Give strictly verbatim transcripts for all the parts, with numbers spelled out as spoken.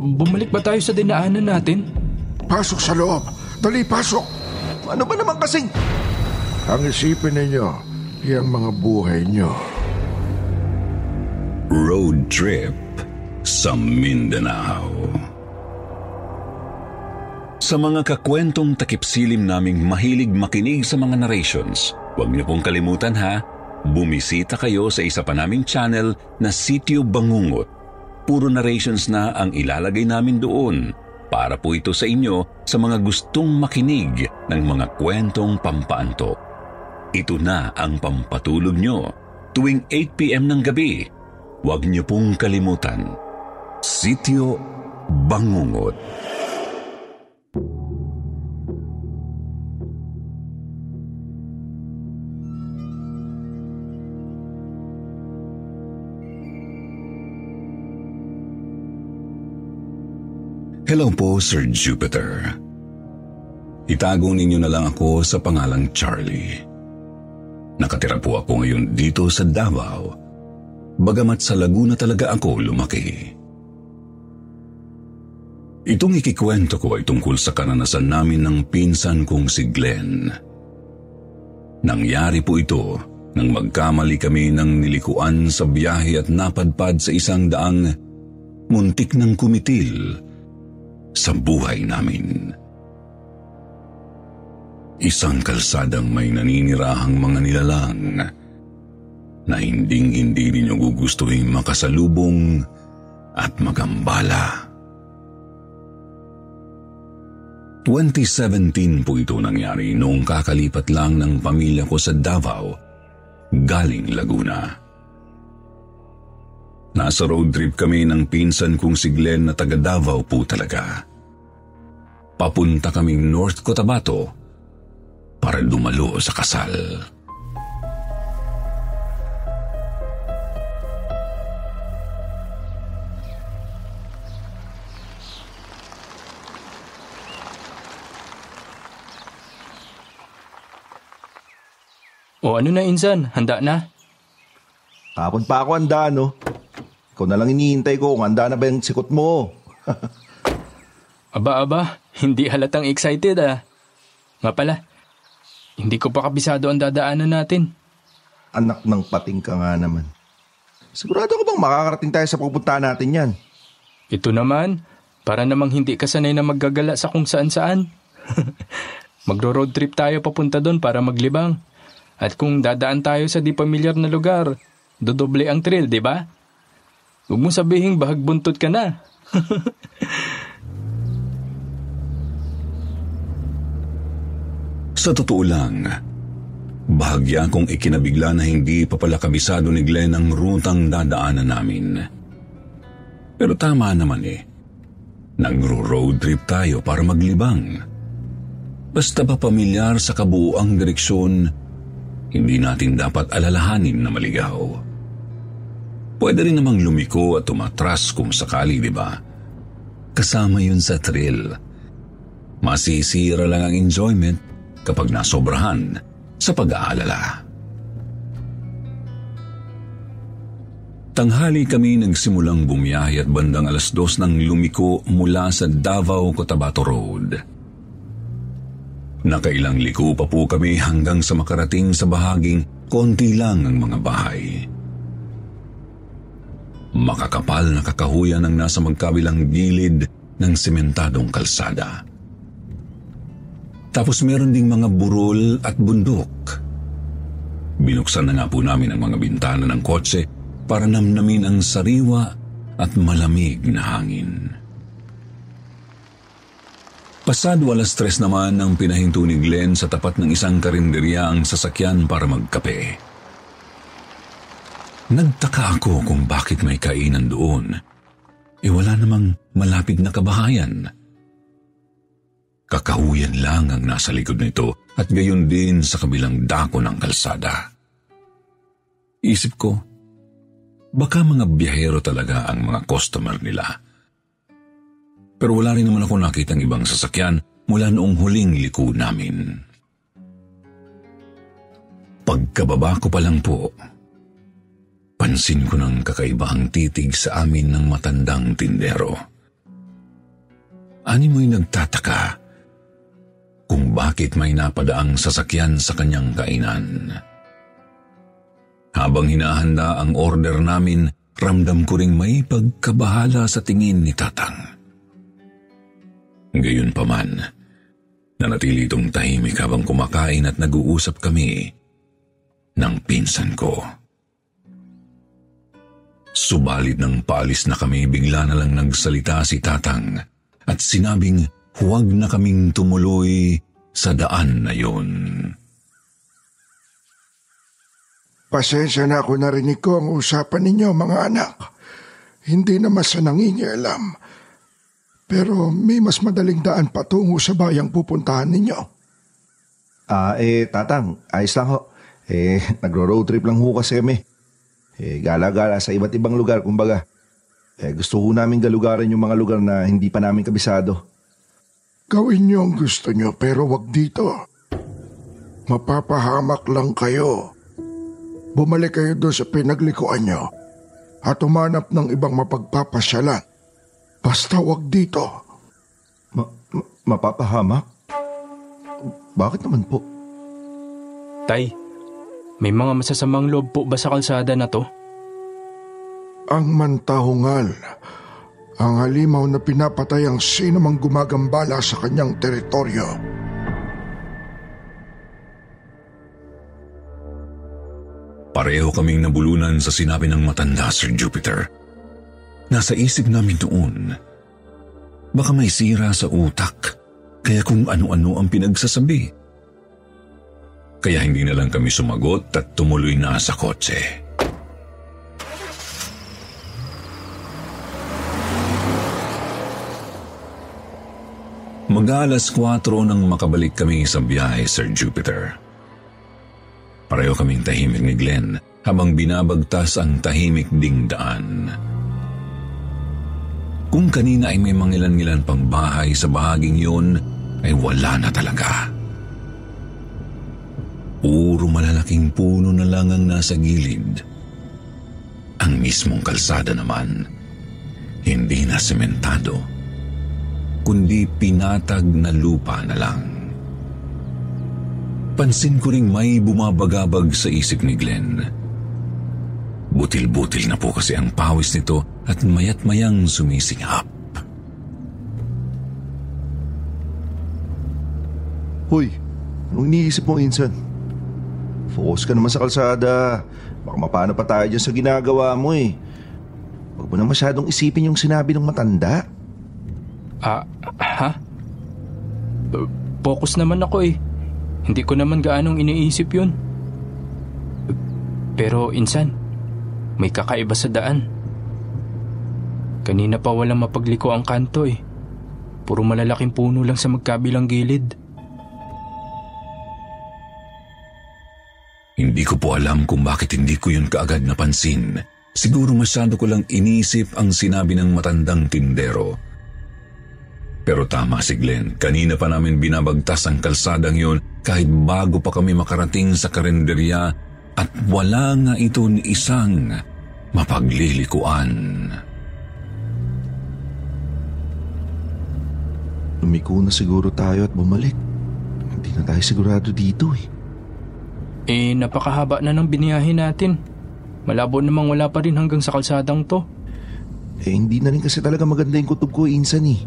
Bumalik ba tayo sa dinaanan natin? Pasok sa loob. Dali, pasok. Ano ba naman kasing? Ang isipin ninyo, yung mga buhay nyo. Road trip sa Mindanao. Sa mga kakwentong takipsilim naming mahilig makinig sa mga narrations, huwag niyo pong kalimutan ha, bumisita kayo sa isa pa naming channel na Sitio Bangungot. Puro narrations na ang ilalagay namin doon para po ito sa inyo sa mga gustong makinig ng mga kwentong pampaantok. Ito na ang pampatulog nyo tuwing eight p.m. ng gabi. Huwag nyo pong kalimutan. Sitio Bangungot. Hello po, Sir Jupiter. Itago ninyo na lang ako sa pangalang Charlie. Nakatira po ako ngayon dito sa Davao, bagamat sa Laguna talaga ako lumaki. Itong ikikwento ko ay tungkol sa karanasan namin ng pinsan kong si Glenn. Nangyari po ito nang magkamali kami ng nilikuan sa biyahe at napadpad sa isang daang muntik ng kumitil sa buhay namin. Isang kalsadang may naninirahang mga nilalang na hinding-hindi ninyo gugustuhin makasalubong at magambala. twenty seventeen po ito nangyari noong kakalipat lang ng pamilya ko sa Davao, galing Laguna. Nasa road trip kami ng pinsan kong si Glenn na taga Davao po talaga. Papunta kaming North Cotabato para dumalo sa kasal. O ano na insan, handa na? Kapon pa ako handa no. Ikaw na lang inihintay ko kung handa na ba yung sikot mo. Aba-aba, hindi halatang excited ah. Nga pala, hindi ko pa kabisado ang dadaanan natin. Anak ng pating ka nga naman. Sigurado ko bang makakarating tayo sa pupuntahan natin yan? Ito naman, para namang hindi ka sanay na maggagala sa kung saan-saan. Magro-road trip tayo papunta doon para maglibang. At kung dadaan tayo sa di pamilyar na lugar, dodoble ang trail, di ba? Huwag mo sabihin bahag buntot ka na. Sa totoo lang, bahagya kong ikinabigla na hindi pa pala kabisado ni Glenn ang rutang dadaanan namin. Pero tama naman eh. Nagro-road trip tayo para maglibang. Basta ba pamilyar sa kabuuang direksyon, hindi natin dapat alalahanin na maligaw. Pwede rin namang lumiko at tumatras kung sakali, di ba? Kasama yun sa thrill. Masisira lang ang enjoyment kapag nasobrahan sa pag-aalala. Tanghali kami nagsimulang bumiyahe at bandang alas dos ng lumiko mula sa Davao Cotabato Road. Nakailang liko pa po kami hanggang sa makarating sa bahaging konti lang ang mga bahay. Makakapal na kakahuyan ang nasa magkabilang gilid ng sementadong kalsada. Tapos meron ding mga burol at bundok. Binuksan na nga po namin ang mga bintana ng kotse para namnamin ang sariwa at malamig na hangin. Pasado alas tres naman ang pinahinto ni Glenn sa tapat ng isang karinderya ang sasakyan para magkape. Nagtaka ako kung bakit may kainan doon. E wala namang malapit na kabahayan. Kakahuyan lang ang nasa likod nito at gayon din sa kabilang dako ng kalsada. Isip ko, baka mga biyahero talaga ang mga customer nila. Pero wala rin naman ako nakitang ibang sasakyan mula noong huling liko namin. Pagkababa ko pa lang po, pansin ko ng kakaibang titig sa amin ng matandang tindero. Ani mo'y nagtataka kung bakit may napadaang sasakyan sa kanyang kainan. Habang hinahanda ang order namin, ramdam ko ring may pagkabahala sa tingin ni Tatang. Gayunpaman, nanatili itong tahimik habang kumakain at nag-uusap kami ng pinsan ko. Subalit nang paalis na kami, bigla na lang nagsalita si Tatang at sinabing huwag na kaming tumuloy sa daan na yun. Pasensya na kung narinig ko ang usapan ninyo, mga anak. Hindi naman sa nangingialam. Pero may mas madaling daan patungo sa bayang pupuntahan ninyo. Ah, eh, Tatang, ayos lang ho. Eh, nagro-road trip lang ho kasi kami. Eh, gala-gala sa iba't ibang lugar, kumbaga. Eh, gusto ho namin galugaran yung mga lugar na hindi pa namin kabisado. Gawin niyo ang gusto niyo, pero wag dito. Mapapahamak lang kayo. Bumalik kayo doon sa pinaglikuan niyo at umanap ng ibang mapagpapasyalan. Basta wag dito. Ma- ma- mapapahamak? Bakit naman po? Tay, may mga masasamang loob po ba sa kalsada na to? Ang mantahungal, ang halimaw na pinapatay ang sino mang gumagambala sa kanyang teritoryo. Pareho kaming nabulunan sa sinabi ng matanda, Sir Jupiter. Nasa isip namin noon, baka may sira sa utak, kaya kung ano-ano ang pinagsasabi. Kaya hindi na lang kami sumagot at tumuloy na sa kotse. Mag-alas kwatro nang makabalik kami sa biyahe, Sir Jupiter. Pareho kaming tahimik ni Glenn habang binabagtas ang tahimik ding daan. Kung kanina ay may mangilan-ngilan pang bahay sa bahaging yun, ay wala na talaga. Puro malalaking puno na lang ang nasa gilid. Ang mismong kalsada naman, hindi na sementado, kundi pinatag na lupa na lang. Pansin ko ring may bumabagabag sa isip ni Glenn. Butil-butil na po kasi ang pawis nito at mayat-mayang sumisingap. Hoy, anong iniisip mo, Insan? Focus ka naman sa kalsada. Baka mapano pa tayo dyan sa ginagawa mo eh. Huwag mo na masyadong isipin yung sinabi ng matanda. Ah, ha? Focus naman ako eh. Hindi ko naman gaanong iniisip yun. Pero insan, may kakaiba sa daan. Kanina pa walang mapagliko ang kanto eh. Puro malalaking puno lang sa magkabilang gilid. Hindi ko po alam kung bakit hindi ko yun kaagad napansin. Siguro masyado ko lang iniisip ang sinabi ng matandang tindero. Pero tama si Glenn, kanina pa namin binabagtas ang kalsadang yun kahit bago pa kami makarating sa karinderya at wala nga ito ni isang mapaglilikuan. Lumiko na siguro tayo at bumalik. Hindi na tayo sigurado dito eh. Eh, napakahaba na ng biniyahin natin. Malabo namang wala pa rin hanggang sa kalsadang to. Eh, hindi na rin kasi talaga maganda yung kutob ko, Insan eh.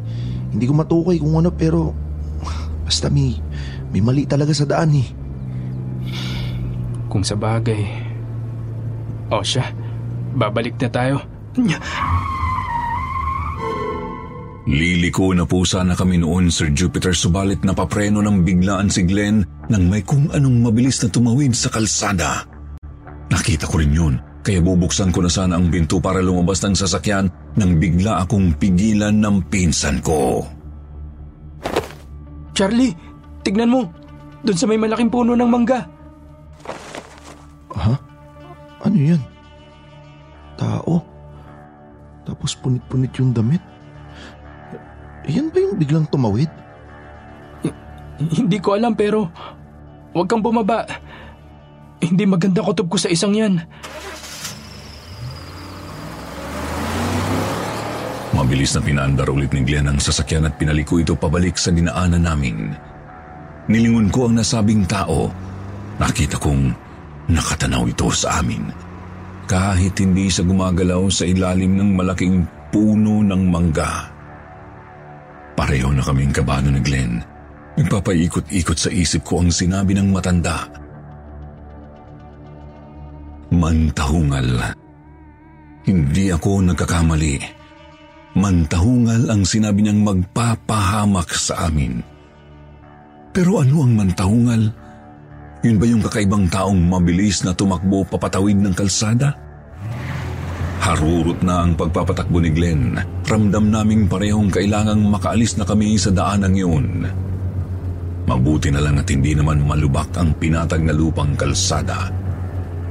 Hindi ko matukoy kung ano pero... Basta may, may mali talaga sa daan eh. Kung sa bagay... O siya, babalik na tayo. Liliko na po sana kami noon, Sir Jupiter, subalit napapreno ng biglaan si Glenn nang may kung anong mabilis na tumawid sa kalsada. Nakita ko rin yun Kaya bubuksan ko na sana ang pinto para lumabas ng sasakyan nang bigla akong pigilan ng pinsan ko. Charlie, tignan mo. Doon sa may malaking puno ng mangga. Ha? Ano yan? Tao? Tapos punit-punit yung damit? Yan ba yung biglang tumawid? H- hindi ko alam pero huwag kang bumaba. Hindi maganda kutob ko sa isang yan. Mabilis na pinaandar ulit ni Glenn ang sasakyan at pinaliko ito pabalik sa dinaanan namin. Nilingon ko ang nasabing tao. Nakita kong nakatanaw ito sa amin. Kahit hindi siya gumagalaw sa ilalim ng malaking puno ng mangga. Pareho na kaming kabado ni Glenn. Nagpapaikot-ikot sa isip ko ang sinabi ng matanda. Mantahungal. Hindi ako nagkakamali. Mantahungal ang sinabi niyang magpapahamak sa amin. Pero ano ang mantahungal? Yun ba yung kakaibang taong mabilis na tumakbo papatawid ng kalsada? Harurot na ang pagpapatakbo ni Glenn. Ramdam naming parehong kailangang makaalis na kami sa daanang yun. Mabuti na lang at hindi naman malubak ang pinatag na lupang kalsada.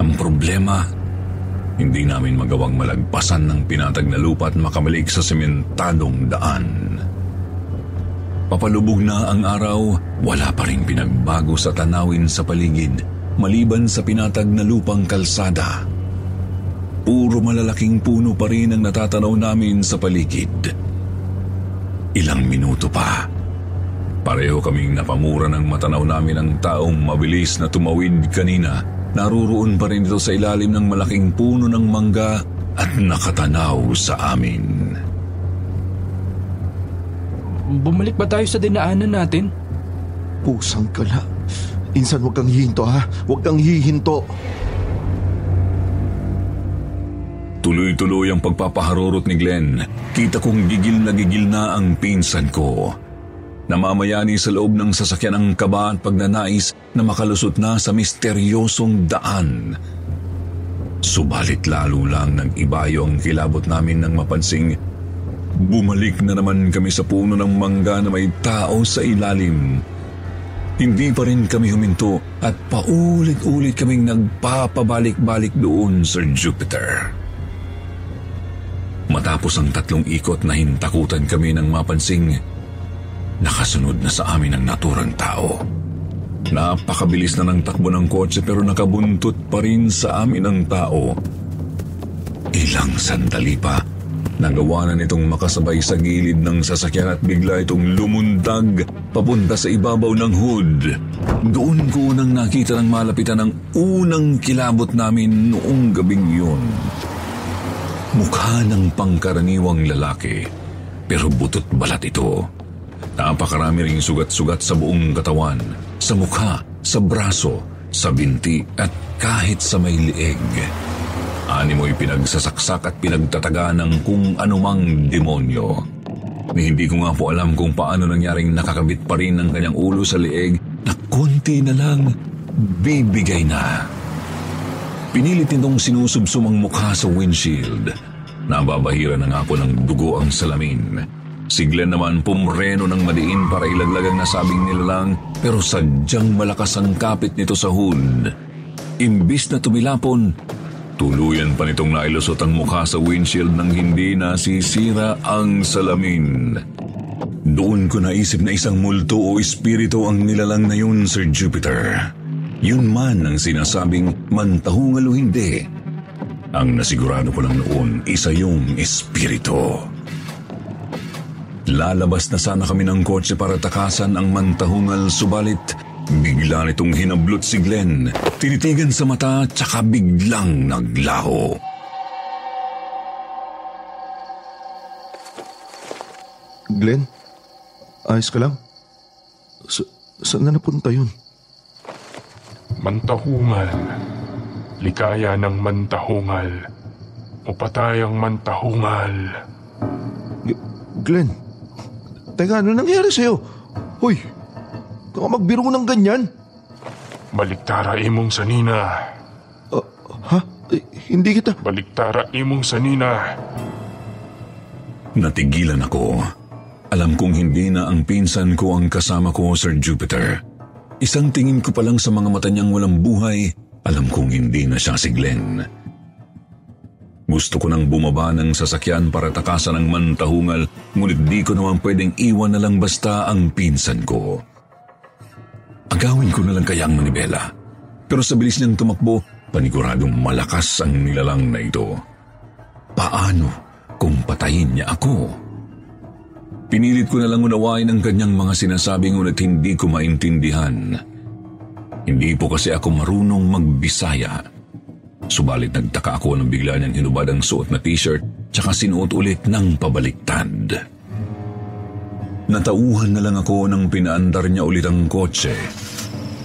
Ang problema, hindi namin magawang malagpasan ng pinatag na lupa at makamalig sa sementadong daan. Papalubog na ang araw, wala pa rin pinagbago sa tanawin sa paligid, maliban sa pinatag na lupang kalsada. Puro malalaking puno pa rin ang natatanaw namin sa paligid. Ilang minuto pa. Pareho kaming napamura ng matanaw namin ang taong mabilis na tumawid kanina. Naruroon pa rin ito sa ilalim ng malaking puno ng mangga at nakatanaw sa amin. Bumalik ba tayo sa dinaanan natin? Pusang kala. Insan, huwag kang hihinto ha. Huwag kang hihinto. Tuloy-tuloy ang pagpapaharurot ni Glenn. Kita kong gigil na gigil na ang pinsan ko. Namamayani sa loob ng sasakyan ang kaba at pagnanais na makalusot na sa misteryosong daan. Subalit lalo lang nag-ibayo ang kilabot namin nang mapansing bumalik na naman kami sa puno ng mangga na may tao sa ilalim. Hindi pa rin kami huminto at paulit-ulit kaming nagpapabalik-balik doon, Sir Jupiter. Matapos ang tatlong ikot na hintakutan kami nang mapansing nakasunod na sa amin ang naturang tao. Napakabilis na ng takbo ng kotse pero nakabuntot pa rin sa amin ang tao. Ilang sandali pa, nagawa na nitong makasabay sa gilid ng sasakyan at bigla itong lumundag papunta sa ibabaw ng hood. Doon ko nang nakita ng malapitan ang unang kilabot namin noong gabing yun. Mukha ng pangkaraniwang lalaki pero butot balat ito. Napakarami ring sugat-sugat sa buong katawan, sa mukha, sa braso, sa binti at kahit sa may lieg. Animo'y pinagsasaksak at pinagtataga ng kung anumang demonyo. Hindi ko nga po alam kung paano nangyaring nakakabit pa rin ang kanyang ulo sa lieg na konti na lang bibigay na. Pinilit nitong sinusubsum ang mukha sa windshield. Nababahira na nga po ng dugo ang salamin. Si Glenn naman pumreno ng madiin para ilaglag ang nasabing nilalang pero sadyang malakas ang kapit nito sa hood. Imbis na tumilapon, tuluyan pa nitong nailusot ang mukha sa windshield nang hindi nasisira ang salamin. Doon ko naisip na isang multo o espiritu ang nilalang na yun, Sir Jupiter. Yun man ang sinasabing mantahungal o hindi. Ang nasigurado ko lang noon, isa yung espiritu. Lalabas na sana kami ng kotse para takasan ang mantahungal subalit bigla nitong hinablot si Glenn. Tinitigan sa mata tsaka biglang naglaho. Glenn, ayos ka lang? Sa- saan na napunta yun? Mantahungal. Likaya ng mantahungal. O patayang mantahungal. G- Glenn, teka, ano nangyari sa'yo? Hoy, baka magbiro ng ganyan. Baliktara imong sanina. Uh, ha? Eh, hindi kita... Baliktara imong sanina. Natigilan ako. Alam kong hindi na ang pinsan ko ang kasama ko, Sir Jupiter. Isang tingin ko pa lang sa mga mata niyang walang buhay, alam kong hindi na siya si Glenn. Gusto ko nang bumaba ng sasakyan para takasan ang mantahungal, ngunit di ko naman pwedeng iwan na lang basta ang pinsan ko. Agawin ko na lang kaya ang manibela. Pero sa bilis niyang tumakbo, paniguradong malakas ang nilalang na ito. Paano kung patayin niya ako? Pinilit ko na lang unawain ang kanyang mga sinasabi ngunit hindi ko maintindihan. Hindi po kasi ako marunong magbisaya. Subalit nagtaka ako nang bigla niyang hinubad ang suot na t-shirt tsaka sinuot ulit ng pabaliktad. Natauhan na lang ako nang pinaandar niya ulit ang kotse.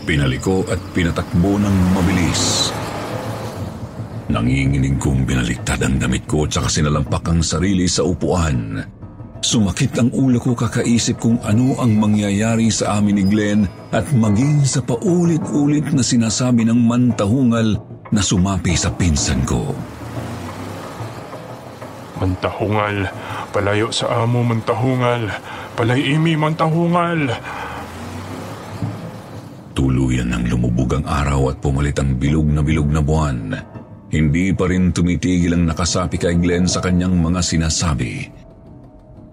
Pinaliko at pinatakbo ng mabilis. Nanginginig kong binaliktad ang damit ko tsaka sinalampak ang sarili sa upuan. Sumakit ang ulo ko kakaisip kung ano ang mangyayari sa amin ni Glenn at maging sa paulit-ulit na sinasabi ng mantahungal na sumapi sa pinsan ko. Mantahungal, palayo sa amo mantahungal, palay-imi mantahungal. Tuluyan ng lumubog ang araw at pumalit ang bilog na bilog na buwan. Hindi pa rin tumitigil ang nakasapi kay Glenn sa kanyang mga sinasabi.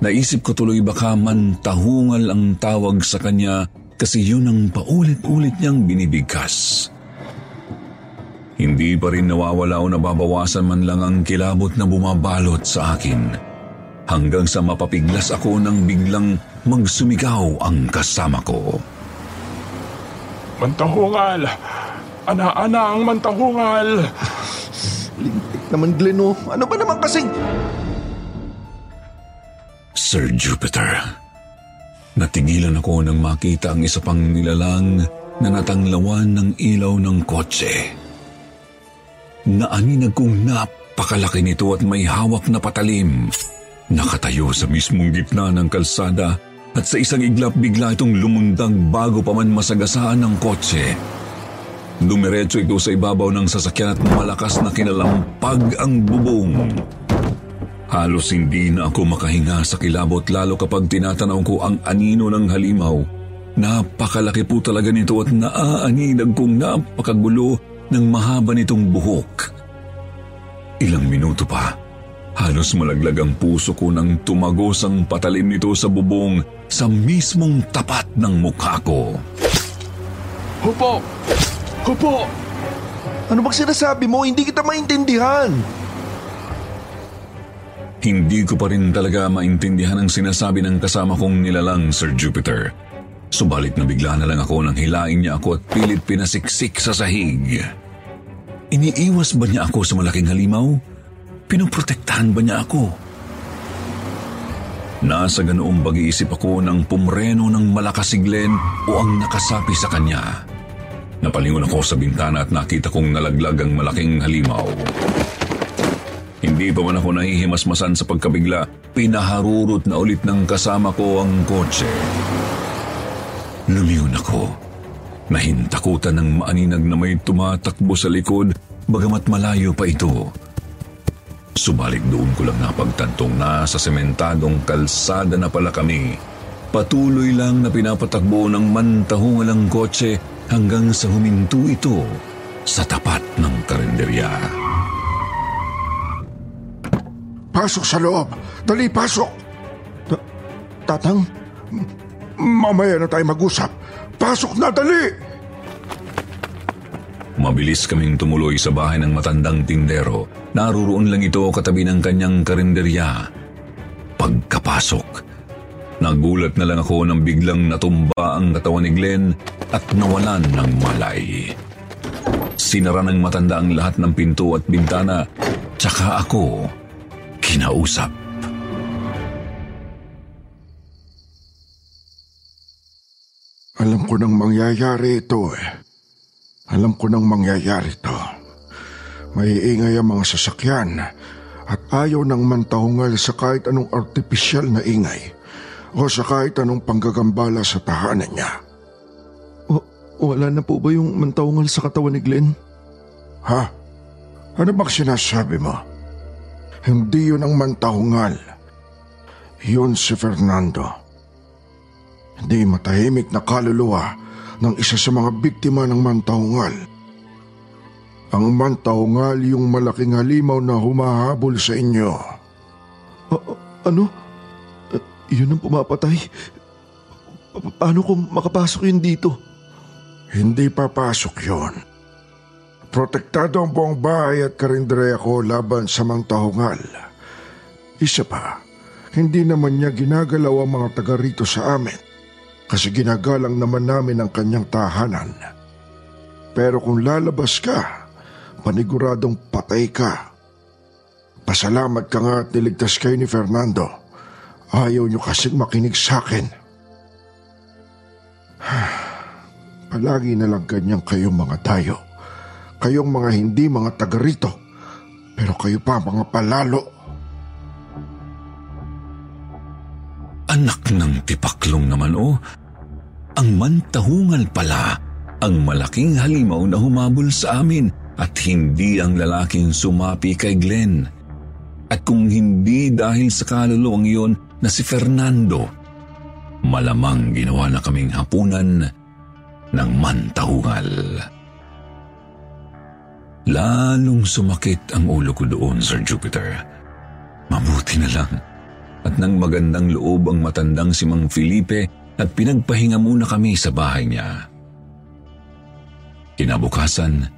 Naisip ko tuloy baka mantahungal ang tawag sa kanya kasi yun ang paulit-ulit niyang binibigkas. Hindi pa rin nawawala o nababawasan man lang ang kilabot na bumabalot sa akin. Hanggang sa mapapiglas ako nang biglang magsumigaw ang kasama ko. Mantahungal! Ana-ana ang mantahungal! Lintik naman, Gleno. Ano ba naman kasing... Sir Jupiter, natigilan ako nang makita ang isa pang nilalang na natanglawan ng ilaw ng kotse. Naaninag kong napakalaki nito at may hawak na patalim. Nakatayo sa mismong gitna ng kalsada at sa isang iglap bigla itong lumundag bago pa man masagasaan ng kotse. Dumiretso ito sa ibabaw ng sasakyan at malakas na kinalampag ang bubong. Halos hindi na ako makahinga sa kilabot lalo kapag tinatanaw ko ang anino ng halimaw. Napakalaki po talaga nito at naaaninag kong napakagulo ng mahaba nitong buhok. Ilang minuto pa, halos malaglag ang puso ko nang tumagos ang patalim nito sa bubong sa mismong tapat ng mukha ko. Hupo! Hupo! Ano bang sinasabi mo? Hindi kita maintindihan! Hindi ko pa rin talaga maintindihan ang sinasabi ng kasama kong nilalang, Sir Jupiter. Subalit nabigla na lang ako nang hilain niya ako at pilit pinasiksik sa sahig. Iniiwas ba niya ako sa malaking halimaw? Pinoprotektahan ba niya ako? Nasa ganoong pag-iisip ako nang pumreno ng malakas si Glenn o ang nakasapi sa kanya. Napalingon ako sa bintana at nakita kong nalaglag ang malaking halimaw. Hindi pa man ako nahihimasmasan sa pagkabigla, pinaharurot na ulit ng kasama ko ang kotse. Lumiyon ako. Nahintakutan ng maaninag na may tumatakbo sa likod, bagamat malayo pa ito. Subalit doon ko lang napagtantong na sa sementadong kalsada na pala kami. Patuloy lang na pinapatakbo ng mantahungal ang kotse hanggang sa huminto ito sa tapat ng karinderya. Pasok sa loob! Dali, pasok! Ta- tatang, mamaya na tayo mag-usap. Pasok na, dali! Mabilis kaming tumuloy sa bahay ng matandang tindero. Naroon lang ito katabi ng kanyang karinderya. Pagkapasok, nagulat na lang ako nang biglang natumba ang katawan ni Glenn at nawalan ng malay. Sinara ng matanda ang lahat ng pinto at bintana, tsaka ako... kinausap. Alam ko nang mangyayari ito eh. Alam ko nang mangyayari ito. Maiingay ang mga sasakyan at ayaw ng mantahungal sa kahit anong artificial na ingay o sa kahit anong panggagambala sa tahanan niya. O, wala na po ba yung mantahungal sa katawan ni Glenn? Ha? Ano bang sinasabi mo? Hindi yun ang mantahungal. Yun si Fernando. Hindi matahimik na kaluluwa ng isa sa mga biktima ng mantahungal. Ang mantahungal yung malaking halimaw na humahabol sa inyo. A- ano? A- yun ang pumapatay? Pa- paano kung makapasok yun dito? Hindi papasok yun. Protektado ang buong bahay at karinderya ko laban sa mantahungal. Isa pa, hindi naman niya ginagalaw ang mga taga rito sa amin kasi ginagalang naman namin ang kanyang tahanan. Pero kung lalabas ka, paniguradong patay ka. Pasalamat ka nga at niligtas kayo ni Fernando. Ayaw niyo kasing makinig sa akin. Palagi na lang ganyan kayong mga tayo. Kayong mga hindi mga taga rito, pero kayo pa mga palalo. Anak ng tipaklong naman o. Oh. Ang mantahungal pala, ang malaking halimaw na humabol sa amin at hindi ang lalaking sumapi kay Glenn. At kung hindi dahil sa kaluluwang iyon na si Fernando, malamang ginawa na kaming hapunan ng mantahungal. Lalong sumakit ang ulo ko doon, Sir Jupiter. Mabuti na lang at nang magandang loob ang matandang si Mang Felipe at pinagpahinga muna kami sa bahay niya. Kinabukasan,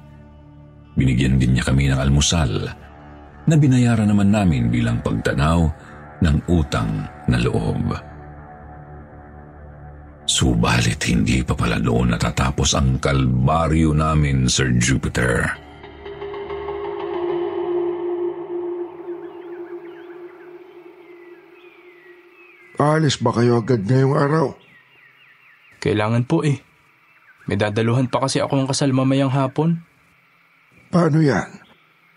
binigyan din niya kami ng almusal na binayaran naman namin bilang pagtanaw ng utang na loob. Subalit hindi pa pala noon natatapos ang kalbaryo namin, Sir Jupiter. Alis ba kayo agad ngayong araw? Kailangan po eh. May dadaluhan pa kasi ako ng kasal mamayang hapon. Paano yan?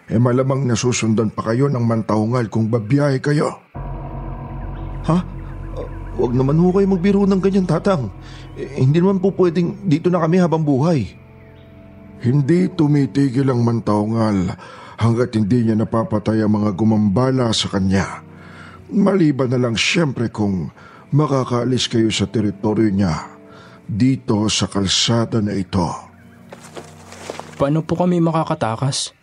E malamang nasusundan pa kayo ng mantahungal kung babiyahe kayo. Ha? Uh, huwag naman ho kayo magbiro ng ganyan, tatang. Eh, hindi naman po pwedeng dito na kami habang buhay. Hindi tumitigil ang mantahungal hanggat hindi niya napapatay ang mga gumambala sa kanya. Maliban na lang siyempre kung makakaalis kayo sa teritoryo niya dito sa kalsada na ito. Paano po kami makakatakas?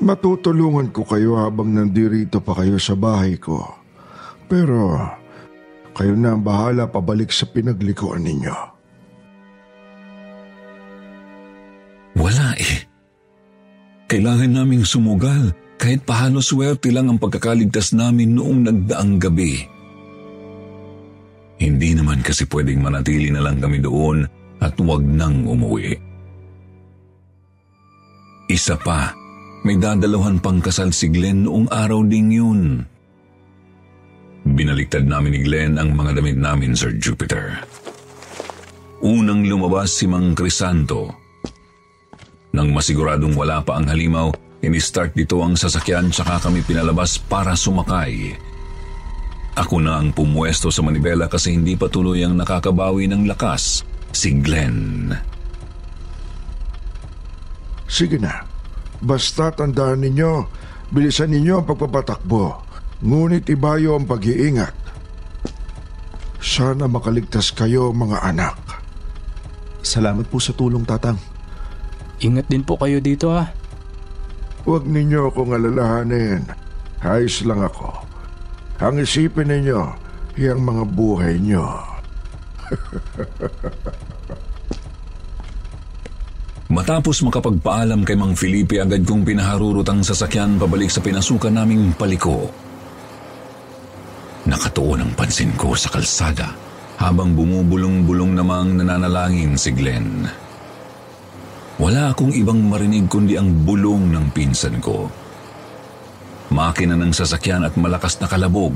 Matutulungan ko kayo habang nandirito pa kayo sa bahay ko. Pero kayo na ang bahala pabalik sa pinaglikuan ninyo. Wala eh. Kailangan naming sumugal. Kahit paano swerte lang ang pagkakaligtas namin noong nagdaang gabi. Hindi naman kasi pwedeng manatili na lang kami doon at huwag nang umuwi. Isa pa, may dadaluhan pang kasal si Glenn noong araw ding yun. Binaliktad namin ni Glenn ang mga damit namin, Sir Jupiter. Unang lumabas si Mang Crisanto. Nang masiguradong wala pa ang halimaw, ini-start dito ang sasakyan tsaka kami pinalabas para sumakay. Ako na ang pumuesto sa manibela kasi hindi patuloy ang nakakabawi ng lakas, si Glenn. Sige na, basta tandaan ninyo, bilisan ninyo ang pagpapatakbo, ngunit ibayo ang pag-iingat. Sana makaligtas kayo mga anak. Salamat po sa tulong, tatang. Ingat din po kayo dito ha. Huwag ninyo akong alalahanin. Ayos lang ako. Ang isipin ninyo, yung mga buhay nyo. Matapos makapagpaalam kay Mang Felipe, agad kong pinaharurot ang sasakyan pabalik sa pinasukan naming paliko. Nakatuon ang pansin ko sa kalsada habang bumubulong-bulong namang nananalangin si Glenn. Wala akong ibang marinig kundi ang bulong ng pinsan ko. Makina ng sasakyan at malakas na kalabog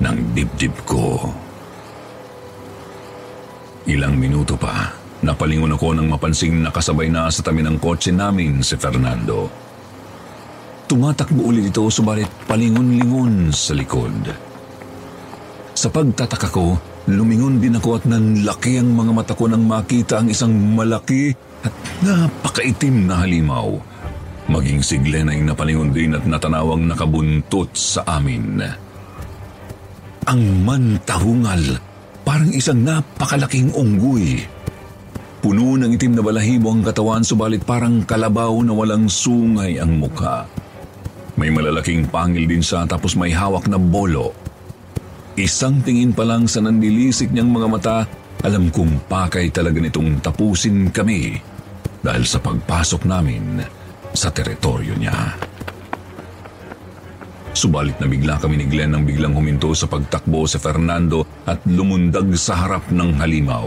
ng dibdib ko. Ilang minuto pa, napalingon ako nang mapansing nakasabay na sa tabi ng kotse namin si Fernando. Tumatakbo ulit ito subalit palingon-lingon sa likod. Sa pagtataka ko, lumingon din ako at nanlaki ang mga mata ko nang makita ang isang malaki at napakaitim na halimaw Maging si Glenn ay napalingon din at natanawang nakabuntot sa amin. Ang mantahungal, parang isang napakalaking unggoy. Puno ng itim na balahibo ang katawan subalit parang kalabaw na walang sungay ang mukha. May malalaking pangil din siya tapos may hawak na bolo. Isang tingin pa lang sa nanlilisik niyang mga mata, alam kong pakay talaga nitong tapusin kami dahil sa pagpasok namin sa teritoryo niya. Subalit nabigla kami ni Glenn nang biglang huminto sa pagtakbo sa Fernando at lumundag sa harap ng halimaw.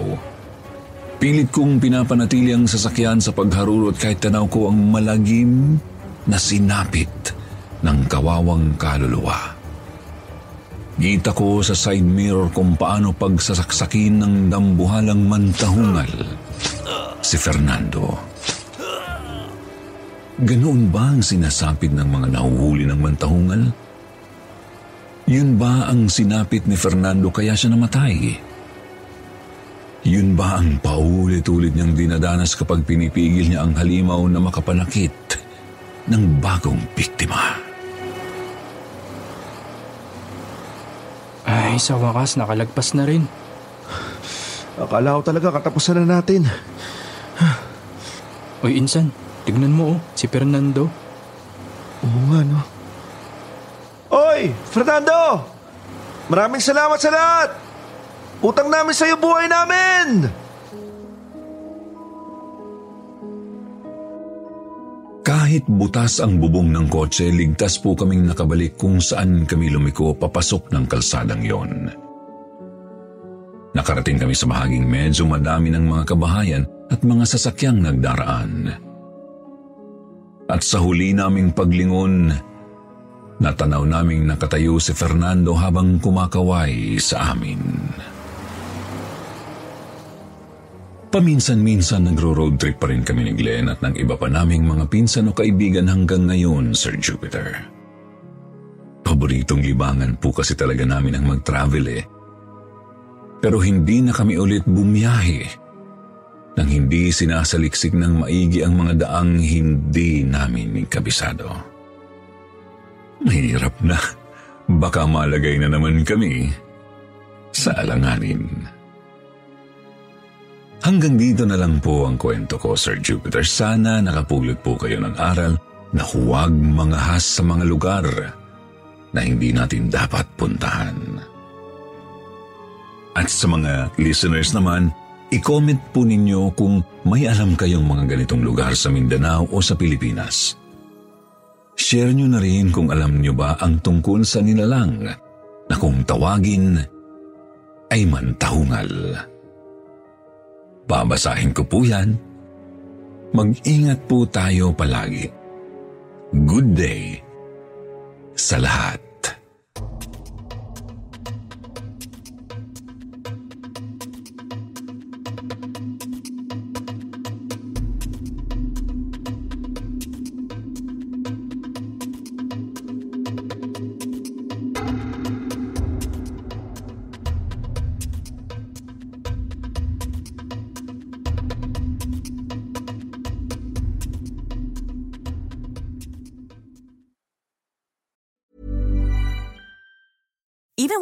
Pilit kong pinapanatili ang sasakyan sa pagharurot kahit tanaw ko ang malagim na sinapit ng kawawang kaluluwa. Kita ko sa side mirror kung paano pagsasaksakin ng dambuhalang mantahungal si Fernando. Ganoon ba ang sinasapit ng mga nahuhuli ng mantahungal? Yun ba ang sinapit ni Fernando kaya siya namatay? Yun ba ang paulit-ulit niyang dinadanas kapag pinipigil niya ang halimaw na makapanakit ng bagong biktima? Ay, sa wakas, nakalagpas na rin. Akala ko talaga katapusan na natin. Uy, insan. Tignan mo, oh, si Fernando. Oo nga, no? Oy, Fernando! Maraming salamat sa lahat! Utang namin sa'yo buhay namin! Kahit butas ang bubong ng kotse, ligtas po kaming nakabalik kung saan kami lumiko papasok ng kalsadang yon. Nakarating kami sa bahaging medyo madami ng mga kabahayan at mga sasakyang nagdaraan. At sa huli naming paglingon, natanaw naming nakatayo si Fernando habang kumakaway sa amin. Paminsan-minsan nagro-road trip pa rin kami ni Glenn at ng iba pa naming mga pinsan o kaibigan hanggang ngayon, Sir Jupiter. Paboritong libangan po kasi talaga namin ang mag-travel eh. Pero hindi na kami ulit bumiyahe nang hindi sinasaliksik ng maigi ang mga daang hindi namin kabisado. Mahirap na. Baka malagay na naman kami sa alanganin. Hanggang dito na lang po ang kwento ko, Sir Jupiter. Sana nakapulot po kayo ng aral na huwag mangahas sa mga lugar na hindi natin dapat puntahan. At sa mga listeners naman, i-comment po ninyo kung may alam kayong mga ganitong lugar sa Mindanao o sa Pilipinas. Share nyo na rin kung alam nyo ba ang tungkol sa nilalang na kung tawagin ay mantahungal. Babasahin ko po yan. Mag-ingat po tayo palagi. Good day sa lahat. Even